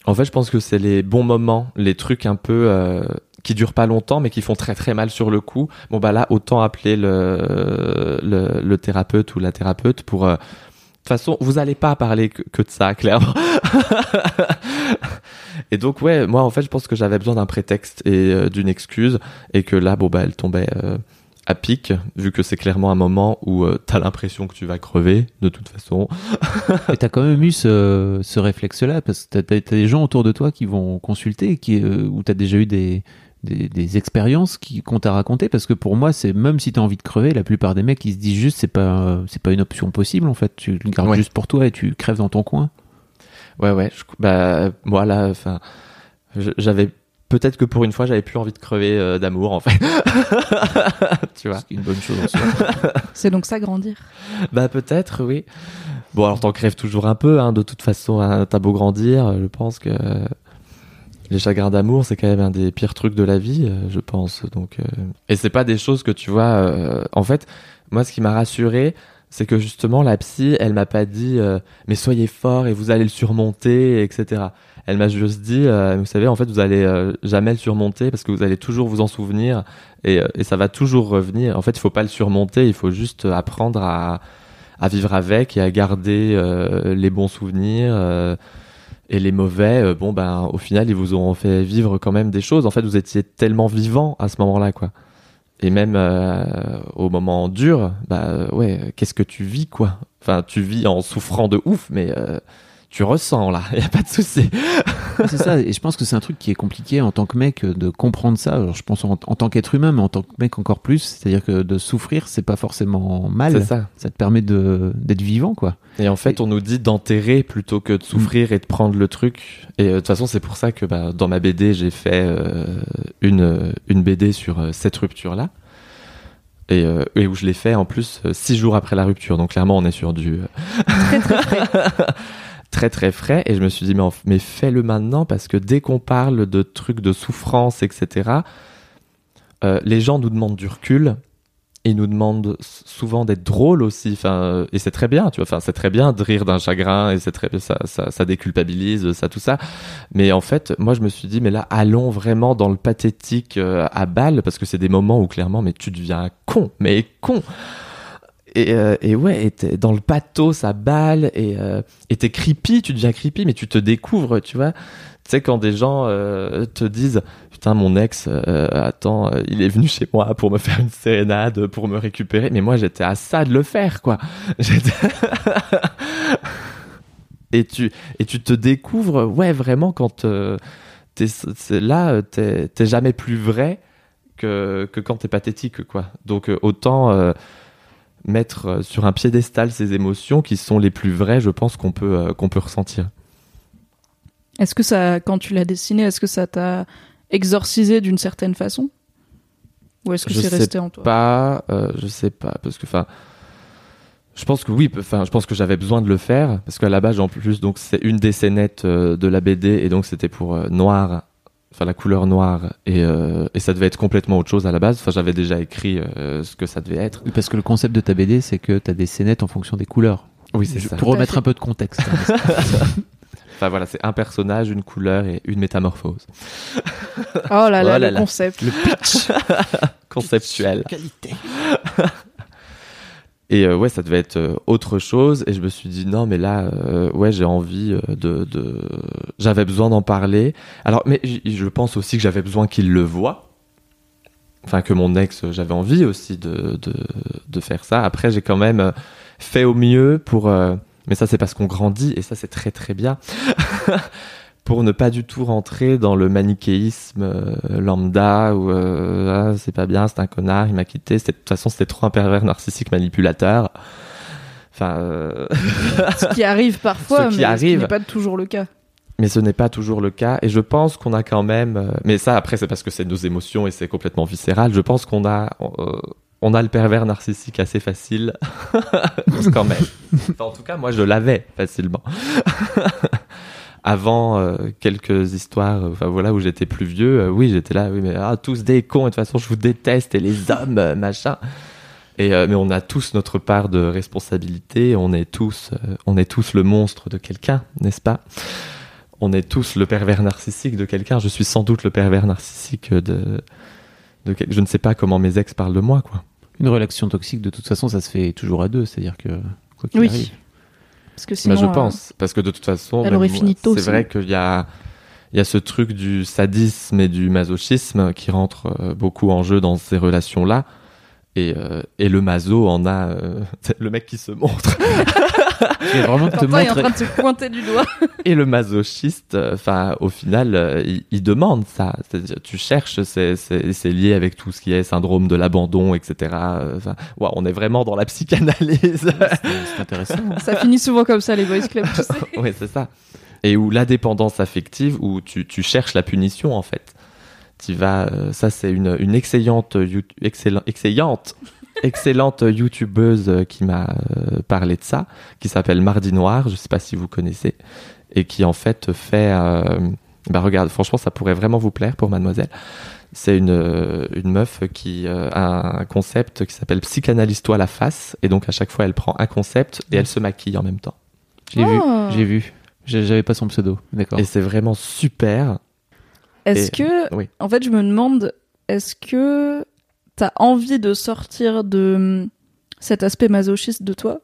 En fait, je pense que c'est les bons moments, les trucs un peu qui durent pas longtemps, mais qui font très très mal sur le coup. Bon bah là, autant appeler le thérapeute ou la thérapeute pour. De toute façon, vous allez pas parler que de ça, clairement. Et donc ouais, moi en fait, je pense que j'avais besoin d'un prétexte et d'une excuse, et que là, bon bah elle tombait à pic, vu que c'est clairement un moment où t'as l'impression que tu vas crever, de toute façon. Et t'as quand même eu ce réflexe-là, parce que t'as des gens autour de toi qui vont consulter, où t'as déjà eu des, des expériences qu'on t'a racontées, parce que pour moi, c'est, même si t'as envie de crever, la plupart des mecs ils se disent juste c'est pas une option possible en fait, tu le gardes juste pour toi et tu crèves dans ton coin. Moi là, enfin, j'avais peut-être que pour une fois j'avais plus envie de crever d'amour en fait. Tu vois, c'est une bonne chose en soi. C'est donc ça, grandir. Bah peut-être oui. Bon alors t'en crèves toujours un peu, hein, de toute façon, hein, t'as beau grandir, je pense que les chagrins d'amour, c'est quand même un des pires trucs de la vie, je pense. Donc, et c'est pas des choses que tu vois... En fait, moi, ce qui m'a rassuré, c'est que justement, la psy, elle m'a pas dit « Mais soyez fort et vous allez le surmonter, etc. » Elle m'a juste dit « Vous savez, en fait, vous allez jamais le surmonter parce que vous allez toujours vous en souvenir et ça va toujours revenir. En fait, il faut pas le surmonter, il faut juste apprendre à vivre avec et à garder les bons souvenirs. Et les mauvais, au final, ils vous auront fait vivre quand même des choses. En fait, vous étiez tellement vivant à ce moment-là, quoi. Et même au moment dur, qu'est-ce que tu vis, quoi ? Enfin, tu vis en souffrant de ouf, mais tu ressens, là, il n'y a pas de souci. C'est ça, et je pense que c'est un truc qui est compliqué en tant que mec de comprendre ça. Alors, je pense en tant qu'être humain, mais en tant que mec encore plus. C'est-à-dire que de souffrir, c'est pas forcément mal. C'est ça. Ça te permet d'être vivant, quoi. Et en fait, on nous dit d'enterrer plutôt que de souffrir et de prendre le truc. Et de toute façon, c'est pour ça que dans ma BD, j'ai fait une BD sur cette rupture-là. Et où je l'ai fait en plus 6 jours après la rupture. Donc clairement, on est sur du... très très frais, et je me suis dit mais fais-le maintenant, parce que dès qu'on parle de trucs de souffrance, etc., les gens nous demandent du recul, ils nous demandent souvent d'être drôle aussi, et c'est très bien, tu vois, c'est très bien de rire d'un chagrin, et c'est très bien, ça déculpabilise, ça, tout ça, mais en fait moi je me suis dit mais là allons vraiment dans le pathétique à balle, parce que c'est des moments où clairement mais tu deviens con. Et t'es dans le pathos, ça balle, et t'es creepy, tu deviens creepy, mais tu te découvres, tu vois. Tu sais, quand des gens te disent « Putain, mon ex, il est venu chez moi pour me faire une sérénade, pour me récupérer. » Mais moi, j'étais à ça de le faire, quoi. Et tu te découvres, vraiment, quand t'es jamais plus vrai que quand t'es pathétique, quoi. Donc, autant... mettre sur un piédestal ces émotions qui sont les plus vraies, je pense, qu'on peut ressentir. Est-ce que ça, quand tu l'as dessiné, est-ce que ça t'a exorcisé d'une certaine façon ? Ou est-ce que c'est resté en toi ? Je sais pas, parce que je pense que oui, je pense que j'avais besoin de le faire, parce qu'à la base, en plus, donc, c'est une des scénettes de la BD, et donc c'était pour noir, la couleur noire, et ça devait être complètement autre chose à la base. J'avais déjà écrit ce que ça devait être. Parce que le concept de ta BD, c'est que t'as des scénettes en fonction des couleurs. Oui, c'est ça. Pour remettre un peu de contexte. Hein, c'est un personnage, une couleur et une métamorphose. Le concept. Le pitch. Conceptuel. Qualité. Et ça devait être autre chose, et je me suis dit non mais là j'ai envie de j'avais besoin d'en parler. Alors mais je pense aussi que j'avais besoin qu'il le voie. Enfin que mon ex, j'avais envie aussi de faire ça. Après j'ai quand même fait au mieux pour mais ça c'est parce qu'on grandit, et ça c'est très très bien. Pour ne pas du tout rentrer dans le manichéisme lambda où c'est pas bien, c'est un connard, il m'a quitté, de toute façon c'était trop un pervers narcissique manipulateur. Ce qui arrive parfois, ce qui n'est pas toujours le cas. Mais ce n'est pas toujours le cas, et je pense qu'on a quand même... mais ça après c'est parce que c'est nos émotions et c'est complètement viscéral, je pense qu'on a... on a le pervers narcissique assez facile, quand même. En tout cas moi je l'avais facilement. Avant quelques histoires où j'étais plus vieux, j'étais là, tous des cons, et de toute façon je vous déteste, et les hommes machin, et mais on a tous notre part de responsabilité, on est tous le monstre de quelqu'un, n'est-ce pas ? On est tous le pervers narcissique de quelqu'un. Je suis sans doute le pervers narcissique de je ne sais pas comment mes ex parlent de moi, quoi. Une relation toxique, de toute façon ça se fait toujours à deux, c'est-à-dire que quoi qu'il arrive. Parce que sinon, je pense, parce que de toute façon, c'est vrai qu'il y a ce truc du sadisme et du masochisme qui rentre beaucoup en jeu dans ces relations-là, et le maso en a, le mec qui se montre. Qui vraiment te montre... est en train de se pointer du doigt. Et le masochiste, au final, il demande ça. C'est-à-dire, tu cherches, c'est lié avec tout ce qui est syndrome de l'abandon, etc. Wow, on est vraiment dans la psychanalyse. C'est intéressant. Ça finit souvent comme ça, les boys clubs, tu sais. Oui, c'est ça. Et où la dépendance affective, où tu cherches la punition, en fait. Tu vas... ça, c'est une excellente youtubeuse qui m'a parlé de ça, qui s'appelle Mardi Noir, je sais pas si vous connaissez, et qui en fait fait regarde, franchement ça pourrait vraiment vous plaire pour Mademoiselle. C'est une meuf qui a un concept qui s'appelle psychanalyse-toi la face, et donc à chaque fois elle prend un concept et elle se maquille en même temps. J'ai vu. J'avais pas son pseudo, d'accord. Et c'est vraiment super. En fait je me demande, est-ce que t'as envie de sortir de cet aspect masochiste de toi?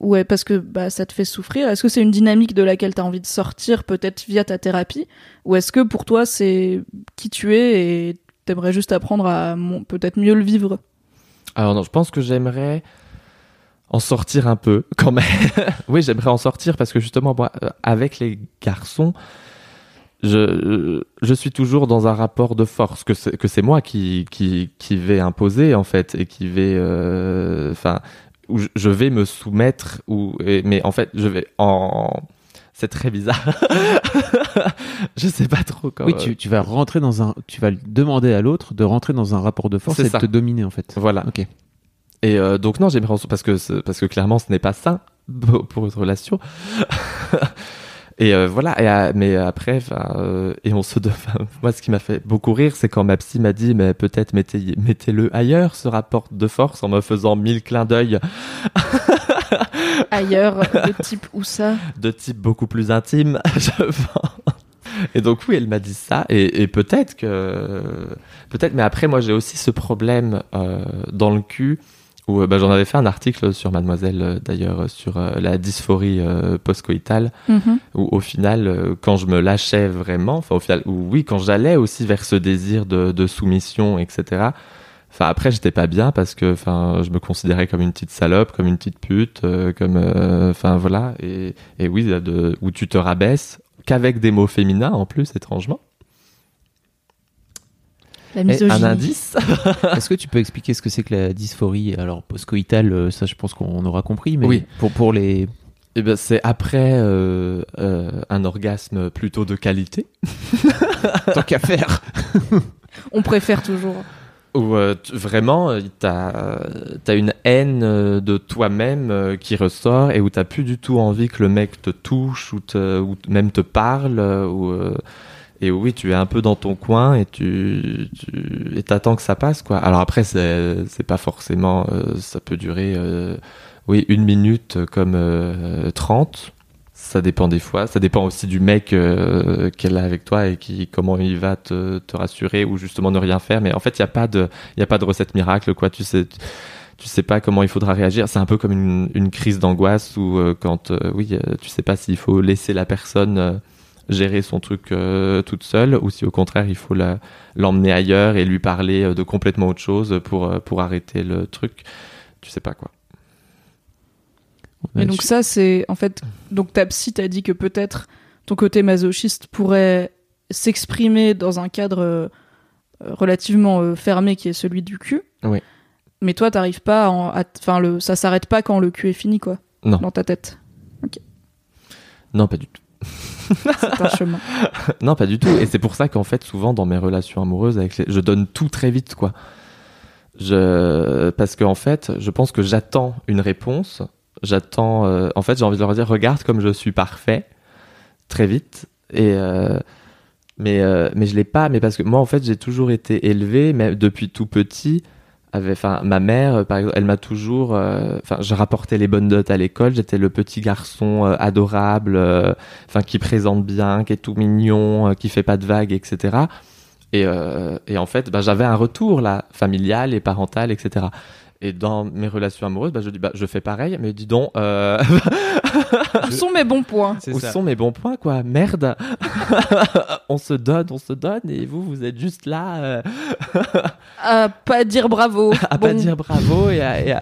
Ouais, parce que ça te fait souffrir. Est-ce que c'est une dynamique de laquelle t'as envie de sortir, peut-être via ta thérapie? Ou est-ce que pour toi, c'est qui tu es et t'aimerais juste apprendre à peut-être mieux le vivre? Alors non, je pense que j'aimerais en sortir un peu, quand même. Oui, j'aimerais en sortir parce que justement, moi, avec les garçons... Je suis toujours dans un rapport de force que c'est moi qui vais imposer en fait, et qui vais où je vais me soumettre mais en fait je vais c'est très bizarre. Je sais pas trop comment. Oui, tu vas rentrer tu vas demander à l'autre de rentrer dans un rapport de force, c'est et ça. De te dominer en fait. Voilà. OK. Et donc non, j'aimerais parce que clairement ce n'est pas sain pour une relation. Et voilà. Mais après, moi, ce qui m'a fait beaucoup rire, c'est quand ma psy m'a dit, mais peut-être mettez-le ailleurs, ce rapport de force, en me faisant 1000 clins d'œil. Ailleurs, de type où ça? De type beaucoup plus intime, je pense. Et donc oui, elle m'a dit ça, et peut-être, mais après, moi, j'ai aussi ce problème dans le cul. Où, j'en avais fait un article sur Mademoiselle d'ailleurs sur la dysphorie post-coïtale, où au final quand je me lâchais vraiment, quand j'allais aussi vers ce désir de soumission, etc. Après j'étais pas bien parce que je me considérais comme une petite salope, comme une petite pute, voilà. Et oui, où tu te rabaisses qu'avec des mots féminins en plus, étrangement. La misogynie. Un indice. Est-ce que tu peux expliquer ce que c'est que la dysphorie? Alors, post-coïtale, ça, je pense qu'on aura compris, mais oui. pour les... Eh ben, c'est après un orgasme plutôt de qualité. Tant qu'à faire. On préfère toujours. Où vraiment, t'as une haine de toi-même qui ressort, et où t'as plus du tout envie que le mec te touche ou même te parle, Et oui, tu es un peu dans ton coin et tu t'attends que ça passe, quoi. Alors après, c'est pas forcément... ça peut durer 1 minute comme 30. Ça dépend des fois. Ça dépend aussi du mec qu'elle a avec toi et comment il va te rassurer ou justement ne rien faire. Mais en fait, il n'y a pas de recette miracle, quoi. Tu sais pas comment il faudra réagir. C'est un peu comme une crise d'angoisse où tu sais pas s'il faut laisser la personne... gérer son truc toute seule, ou si au contraire il faut l'emmener ailleurs et lui parler de complètement autre chose pour arrêter le truc, tu sais pas quoi. Et donc ça c'est en fait, donc ta psy t'a dit que peut-être ton côté masochiste pourrait s'exprimer dans un cadre relativement fermé qui est celui du cul. Oui. Mais toi t'arrives pas ça s'arrête pas quand le cul est fini, quoi. Non. Dans ta tête. OK. Non, pas du tout. C'est un chemin. Non, pas du tout. Et c'est pour ça qu'en fait, souvent dans mes relations amoureuses, je donne tout très vite, quoi. Parce qu'en fait, je pense que j'attends une réponse. En fait, j'ai envie de leur dire, regarde comme je suis parfait, très vite. Et mais je l'ai pas. Mais parce que moi, en fait, j'ai toujours été élevé, même depuis tout petit. Ma mère, par exemple, elle m'a toujours... je rapportais les bonnes notes à l'école, j'étais le petit garçon adorable, qui présente bien, qui est tout mignon, qui fait pas de vagues, etc. Et en fait, j'avais un retour là, familial et parental, etc. Et dans mes relations amoureuses, je dis, je fais pareil, mais dis donc... Où sont mes bons points? Sont mes bons points, quoi? Merde. On se donne, et vous êtes juste là... À pas dire bravo. À pas dire bravo, et à...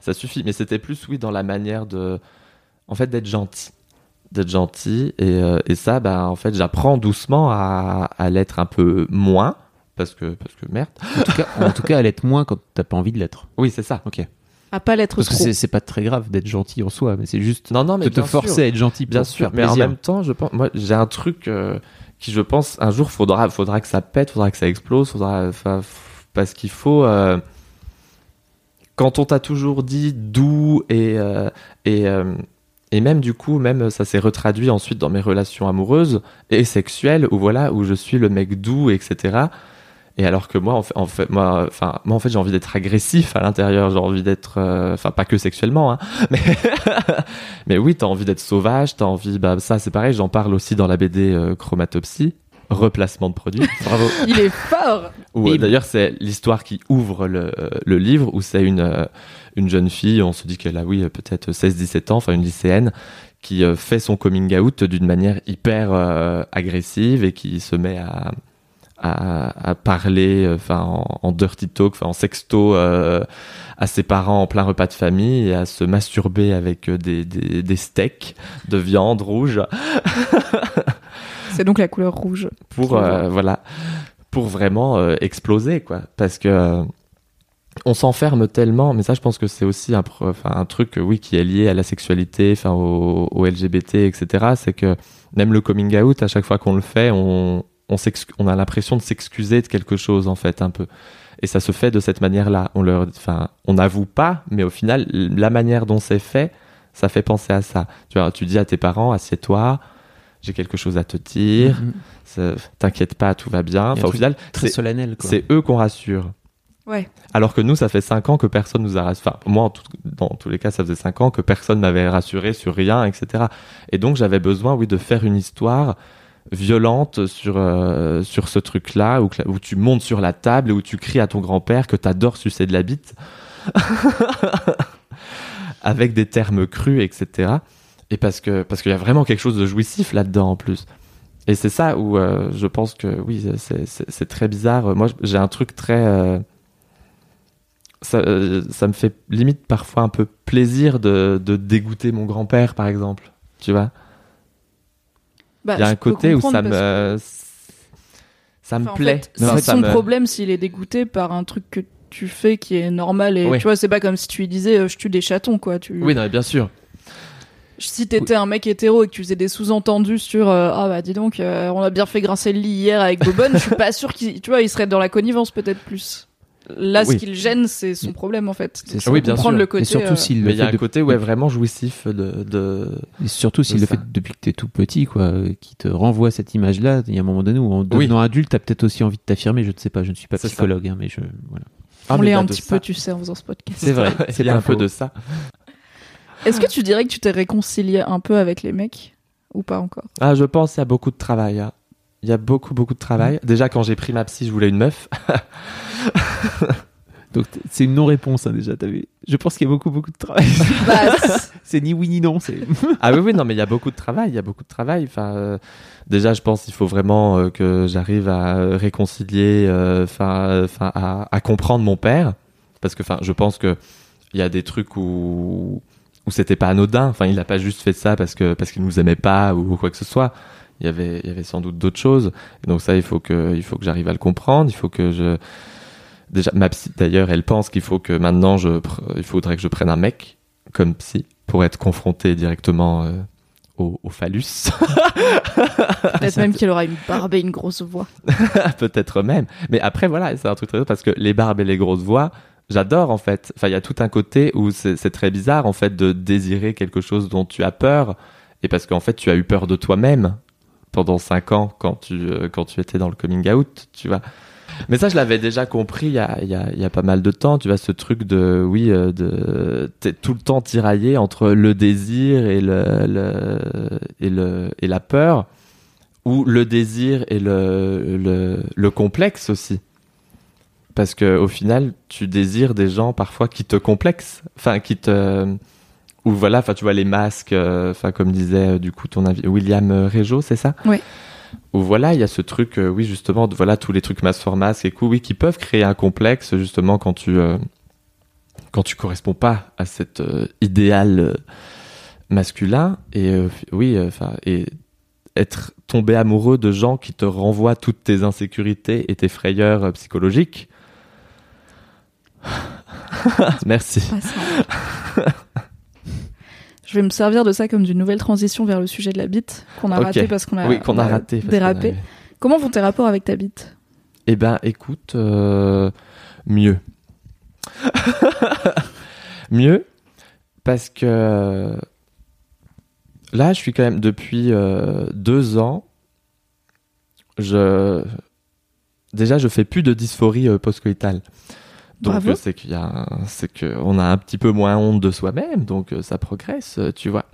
ça suffit. Mais c'était plus, oui, dans la manière de, en fait, d'être gentil. Et ça, bah, en fait, j'apprends doucement à l'être un peu moins, parce que merde. En tout cas, à l'être moins quand t'as pas envie de l'être. Oui, c'est ça. Ok. À pas l'être trop. Parce que c'est pas très grave d'être gentil en soi, mais c'est juste de te forcer à être gentil. Bien sûr, mais en même temps, je pense, moi, j'ai un truc qui, je pense, un jour, faudra que ça pète, faudra que ça explose, parce qu'il faut. Quand on t'a toujours dit doux et même du coup, même ça s'est retraduit ensuite dans mes relations amoureuses et sexuelles où je suis le mec doux, etc. Et alors que moi, en fait, j'ai envie d'être agressif à l'intérieur, j'ai envie d'être, pas que sexuellement, hein, mais, mais oui, t'as envie d'être sauvage, t'as envie, bah, ça, c'est pareil, j'en parle aussi dans la BD Chromatopsie, replacement de produits, bravo. Il est fort! Où, d'ailleurs, c'est l'histoire qui ouvre le livre, où c'est une jeune fille, on se dit qu'elle a, oui, peut-être 16-17 ans, enfin, une lycéenne, qui fait son coming out d'une manière hyper agressive et qui se met à parler en dirty talk, en sexto à ses parents en plein repas de famille et à se masturber avec des steaks de viande rouge. C'est donc la couleur rouge. Pour vraiment exploser, quoi. Parce que on s'enferme tellement, mais ça je pense que c'est aussi un truc qui est lié à la sexualité, au LGBT, etc. C'est que même le coming out, à chaque fois qu'on le fait, on a l'impression de s'excuser de quelque chose, en fait, un peu. Et ça se fait de cette manière-là. On n'avoue pas, mais au final, la manière dont c'est fait, ça fait penser à ça. Tu vois, tu dis à tes parents, assieds-toi, j'ai quelque chose à te dire, t'inquiète pas, tout va bien. Au final, très solennel, quoi. C'est eux qu'on rassure. Ouais. Alors que nous, ça fait 5 ans que personne nous a rassuré. Moi, dans tous les cas, ça faisait 5 ans que personne m'avait rassuré sur rien, etc. Et donc, j'avais besoin, oui, de faire une histoire violente sur ce truc-là, où tu montes sur la table et où tu cries à ton grand-père que t'adores sucer de la bite avec des termes crus, etc. Et parce qu'il y a vraiment quelque chose de jouissif là-dedans en plus. Et c'est ça où je pense que oui, c'est très bizarre. Moi, j'ai un truc très... ça me fait limite parfois un peu plaisir de dégoûter mon grand-père, par exemple. Tu vois ? Il y a un côté où ça me plaît. En fait, c'est son problème s'il est dégoûté par un truc que tu fais qui est normal. Et oui. Tu vois, c'est pas comme si tu lui disais je tue des chatons, quoi. Oui, non, mais bien sûr. Si t'étais un mec hétéro et que tu faisais des sous-entendus sur dis donc, on a bien fait grincer le lit hier avec Bobonne, je suis pas sûr qu'il serait dans la connivence peut-être plus. Là, ce qu'il gêne, c'est son problème, en fait. C'est ça, oui, bien sûr. Le côté, et surtout s'il le fait. Il y a un côté vraiment jouissif de. Et surtout s'il le fait depuis que t'es tout petit, quoi, qui te renvoie à cette image-là. Il y a un moment donné où, en devenant adulte, t'as peut-être aussi envie de t'affirmer. Je ne sais pas, je ne suis pas psychologue, hein, mais je. Voilà. On l'est un petit peu, tu sais, en faisant ce podcast. C'est vrai, c'est bien un peu de ça. Est-ce que tu dirais que tu t'es réconcilié un peu avec les mecs ou pas encore ? Ah, je pense qu'il y a beaucoup de travail. Hein. Il y a beaucoup, beaucoup de travail. Déjà, quand j'ai pris ma psy, je voulais une meuf. Donc, c'est une non-réponse, hein, déjà, t'as vu. Je pense qu'il y a beaucoup, beaucoup de travail. C'est ni oui, ni non. Ah oui, non, mais il y a beaucoup de travail. Il y a beaucoup de travail. Enfin, déjà, je pense qu'il faut vraiment que j'arrive à réconcilier, à comprendre mon père. Parce que je pense qu'il y a des trucs où c'était pas anodin. Enfin, il n'a pas juste fait ça parce qu'il nous aimait pas ou quoi que ce soit. Il y avait sans doute d'autres choses. Et donc ça, il faut que j'arrive à le comprendre. Il faut que je... Déjà, ma psy, d'ailleurs, elle pense qu'il faut que maintenant, il faudrait que je prenne un mec comme psy pour être confronté directement au phallus. Peut-être même qu'il aura une barbe et une grosse voix. Peut-être même. Mais après, voilà, c'est un truc très drôle parce que les barbes et les grosses voix, j'adore, en fait. Enfin, il y a tout un côté où c'est très bizarre, en fait, de désirer quelque chose dont tu as peur. Et parce qu'en fait, tu as eu peur de toi-même pendant 5 ans quand tu étais dans le coming out, tu vois. Mais ça, je l'avais déjà compris il y a pas mal de temps, tu vois, ce truc de t'es tout le temps tiraillé entre le désir et la peur, ou le désir et le complexe aussi. Parce que au final, tu désires des gens parfois qui te complexent, enfin qui te... Ou voilà, tu vois, les masques, comme disait du coup ton avis, William Régeau, c'est ça ? Oui. Ou voilà, il y a ce truc, justement, tous les trucs masque sur masque et qui peuvent créer un complexe, justement, quand tu quand tu corresponds pas à cet idéal masculin. Et oui, enfin, et être tombé amoureux de gens qui te renvoient toutes tes insécurités et tes frayeurs psychologiques. Merci. Je vais me servir de ça comme d'une nouvelle transition vers le sujet de la bite qu'on a raté parce qu'on a, dérapé. Comment vont tes rapports avec ta bite ? Eh ben, écoute, mieux. Mieux, parce que là, je suis quand même depuis 2 ans, je fais plus de dysphorie post-coïtale. Donc Bravo. C'est que on a un petit peu moins honte de soi-même, donc ça progresse, tu vois.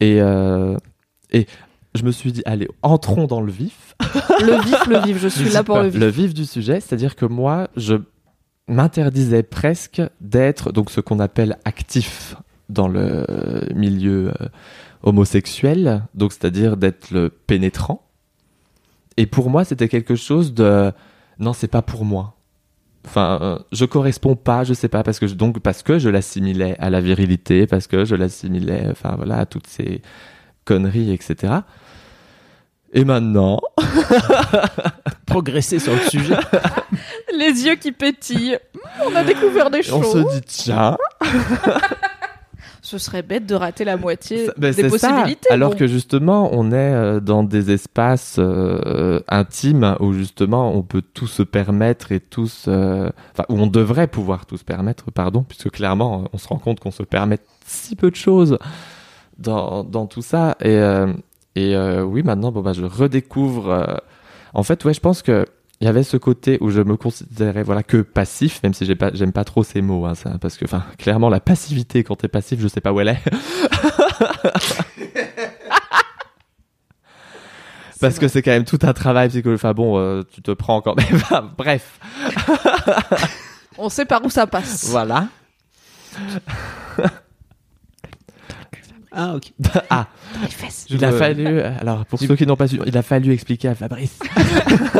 Et je me suis dit, allez, entrons dans le vif. Le vif, je suis là pour le vif. Le vif du sujet, c'est-à-dire que moi, je m'interdisais presque d'être donc ce qu'on appelle actif dans le milieu homosexuel, donc c'est-à-dire d'être le pénétrant. Et pour moi, c'était quelque chose de non, c'est pas pour moi. Enfin, je correspond pas, je sais pas, parce que je l'assimilais à la virilité, parce que je l'assimilais, enfin voilà, à toutes ces conneries, etc. Et maintenant, progresser sur le sujet. Les yeux qui pétillent. On a découvert des choses. On se dit tiens. Ce serait bête de rater la moitié des possibilités. Ça. Alors que justement, on est dans des espaces intimes où justement on peut tout se permettre et tous, enfin où on devrait pouvoir tout se permettre, pardon, puisque clairement on se rend compte qu'on se permet si peu de choses dans tout ça. Et oui, maintenant, je redécouvre. En fait, ouais, je pense que il y avait ce côté où je me considérais que passif, même si j'aime pas trop ces mots, hein, ça, parce que clairement la passivité, quand t'es passif, je sais pas où elle est. Parce que c'est quand même tout un travail psychologique. Enfin bon, tu te prends quand même. Bref. On sait par où ça passe. Voilà. Ah, ok. Ah. Dans les fesses. Il a fallu. Alors, pour ceux qui n'ont pas su, il a fallu expliquer à Fabrice.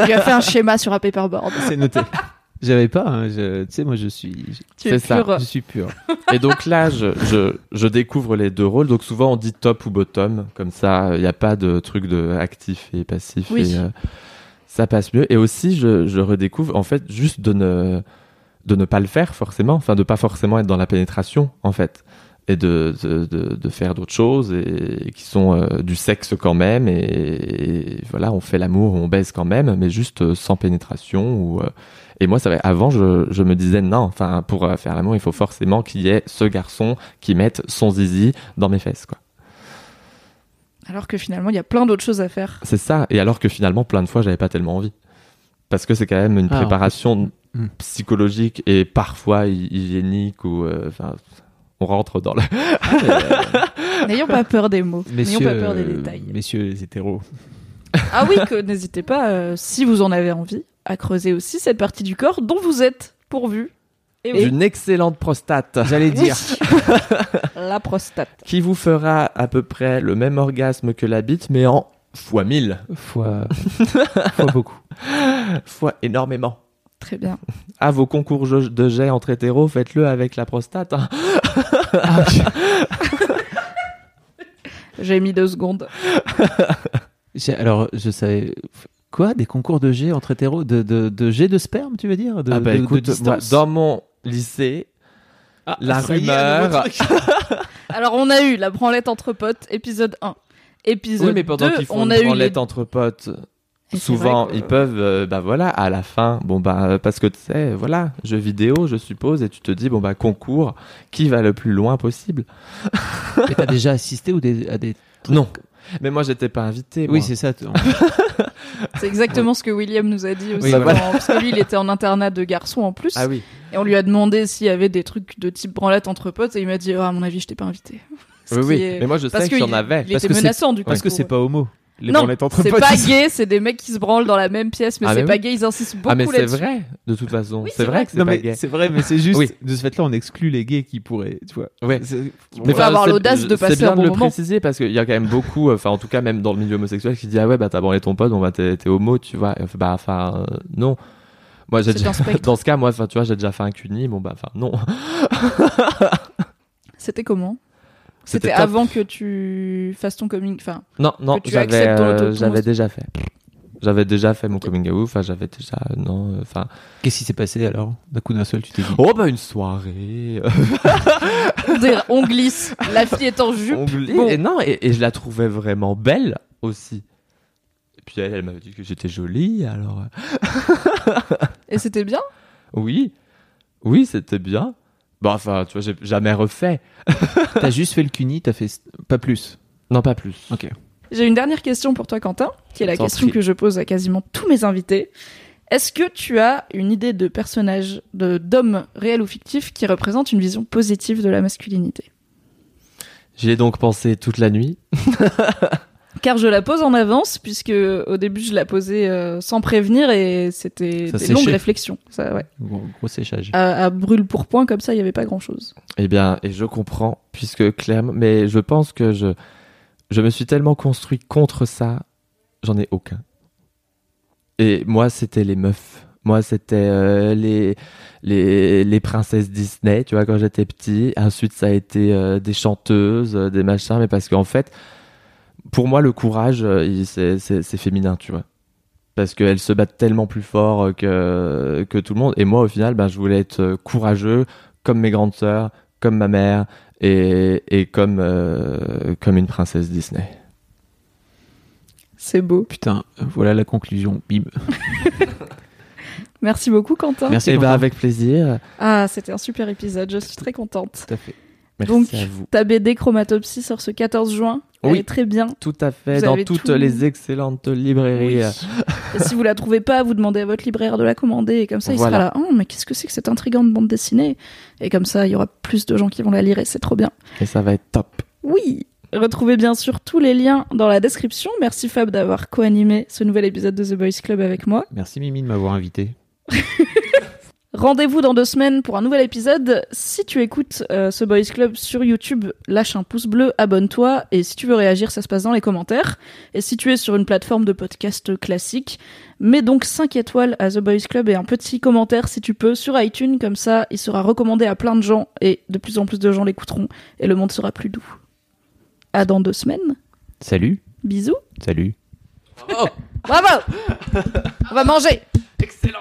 Il a fait un schéma sur un paperboard. C'est noté. J'avais pas. Hein, tu sais, moi, je suis. C'est ça. Je suis pur. Et donc là, je découvre les deux rôles. Donc souvent, on dit top ou bottom. Comme ça, il n'y a pas de truc de actif et passif. Oui. Et, ça passe mieux. Et aussi, je redécouvre, en fait, juste de ne pas le faire forcément. Enfin, de pas forcément être dans la pénétration, en fait. Et de faire d'autres choses et qui sont du sexe quand même et voilà, on fait l'amour, on baise quand même, mais juste sans pénétration et moi, ça va, avant je me disais non, enfin pour faire l'amour il faut forcément qu'il y ait ce garçon qui mette son zizi dans mes fesses, quoi. Alors que finalement il y a plein d'autres choses à faire. C'est ça, et alors que finalement plein de fois j'avais pas tellement envie, parce que c'est quand même une préparation psychologique et parfois hygiénique ou enfin on rentre dans le... N'ayons pas peur des mots, n'ayons pas peur des détails. Messieurs les hétéros. Ah oui, que n'hésitez pas, si vous en avez envie, à creuser aussi cette partie du corps dont vous êtes pourvu. Et une excellente prostate, j'allais dire. La prostate. Qui vous fera à peu près le même orgasme que la bite, mais en x 1000. Fois beaucoup. Fois énormément. Très bien. Ah, vos concours de jet entre hétéros, faites-le avec la prostate. Hein. Ah, j'ai mis 2 secondes. Alors, je savais... Quoi ? Des concours de jet entre hétéros ? De jet de sperme, tu veux dire ? Écoute, moi, dans mon lycée, la rumeur... Alors, on a eu la branlette entre potes, épisode 1. Épisode 2, oui, mais pendant qu'ils font une branlette entre potes... Et souvent, ils peuvent, à la fin, parce que tu sais, voilà, jeux vidéo, je suppose, et tu te dis, concours, qui va le plus loin possible. Et t'as déjà assisté à des trucs... Non, mais moi, j'étais pas invité. Oui, c'est ça. C'est exactement ce que William nous a dit aussi, parce que lui, il était en internat de garçons en plus, et on lui a demandé s'il y avait des trucs de type branlette entre potes, et il m'a dit, à mon avis, je t'ai pas invité. Mais moi, je sais qu'il y en avait. Il était menaçant, du coup. Parce que c'est pas homo. Non, c'est pas gay, c'est des mecs qui se branlent dans la même pièce, mais c'est pas gay, ils insistent beaucoup là-dessus. Ah mais c'est vrai, de toute façon, c'est vrai que c'est pas gay. C'est vrai, mais c'est juste, de ce fait-là, on exclut les gays qui pourraient, tu vois. Ouais. Mais faut avoir l'audace de passer un bon moment. C'est bien de le préciser, parce qu'il y a quand même beaucoup, enfin en tout cas même dans le milieu homosexuel, qui dit « Ah ouais, t'as branlé ton pote, t'es homo, tu vois ». Enfin non. Moi, j'ai déjà... Dans ce cas, moi, tu vois, j'ai déjà fait un cuni. Bon, bah, enfin, non. C'était comment? C'était avant que tu fasses ton coming, enfin. Non, que tu acceptes j'avais déjà fait. J'avais déjà fait mon coming out. Enfin, j'avais déjà, non, enfin. Qu'est-ce qui s'est passé alors? D'un coup d'un seul, tu t'es dit. Oh bah une soirée. On glisse. La fille est en jupe. Bon. Et non, et je la trouvais vraiment belle aussi. Et puis elle m'avait dit que j'étais jolie, alors. Et c'était bien? Oui, c'était bien. Bah, enfin, tu vois, j'ai jamais refait. T'as juste fait le cuni, t'as fait pas plus. Non, pas plus. Ok. J'ai une dernière question pour toi, Quentin, qui est la question que je pose à quasiment tous mes invités. Est-ce que tu as une idée de personnage, d'homme réel ou fictif, qui représente une vision positive de la masculinité? J'y ai donc pensé toute la nuit. Car je la pose en avance, puisque au début, je la posais sans prévenir et c'était des longues réflexions. Ça, ouais. Gros séchage. À brûle-pourpoint, comme ça, il n'y avait pas grand-chose. Eh bien, et je comprends, puisque clairement... Mais je pense que je me suis tellement construit contre ça, j'en ai aucun. Et moi, c'était les meufs. Moi, c'était les princesses Disney, tu vois, quand j'étais petit. Ensuite, ça a été des chanteuses, des machins, mais parce qu'en fait... Pour moi, le courage, c'est féminin, tu vois. Parce qu'elles se battent tellement plus fort que tout le monde. Et moi, au final, ben, je voulais être courageux, comme mes grandes sœurs, comme ma mère, et comme une princesse Disney. C'est beau. Putain, voilà la conclusion. Bim. Merci beaucoup, Quentin. Merci, et Quentin. Ben, avec plaisir. Ah, c'était un super épisode. Je suis très contente. Tout à fait. Merci. Donc, ta BD Chromatopsie sort ce 14 juin. Elle est très bien. Tout à fait, vous dans toutes les excellentes librairies. Oui. Si vous la trouvez pas, vous demandez à votre libraire de la commander et comme ça, voilà. Il sera là. Oh, mais qu'est-ce que c'est que cette intrigante bande dessinée? Et comme ça, il y aura plus de gens qui vont la lire et c'est trop bien. Et ça va être top. Oui. Retrouvez bien sûr tous les liens dans la description. Merci Fab d'avoir co-animé ce nouvel épisode de The Boys Club avec moi. Merci Mimi de m'avoir invité. Rendez-vous dans 2 semaines pour un nouvel épisode. Si tu écoutes ce Boys Club sur YouTube, lâche un pouce bleu, abonne-toi. Et si tu veux réagir, ça se passe dans les commentaires. Et si tu es sur une plateforme de podcast classique, mets donc 5 étoiles à The Boys Club et un petit commentaire si tu peux sur iTunes. Comme ça, il sera recommandé à plein de gens et de plus en plus de gens l'écouteront et le monde sera plus doux. À dans 2 semaines. Salut. Bisous. Salut. Bravo. Bravo. On va manger. Excellent.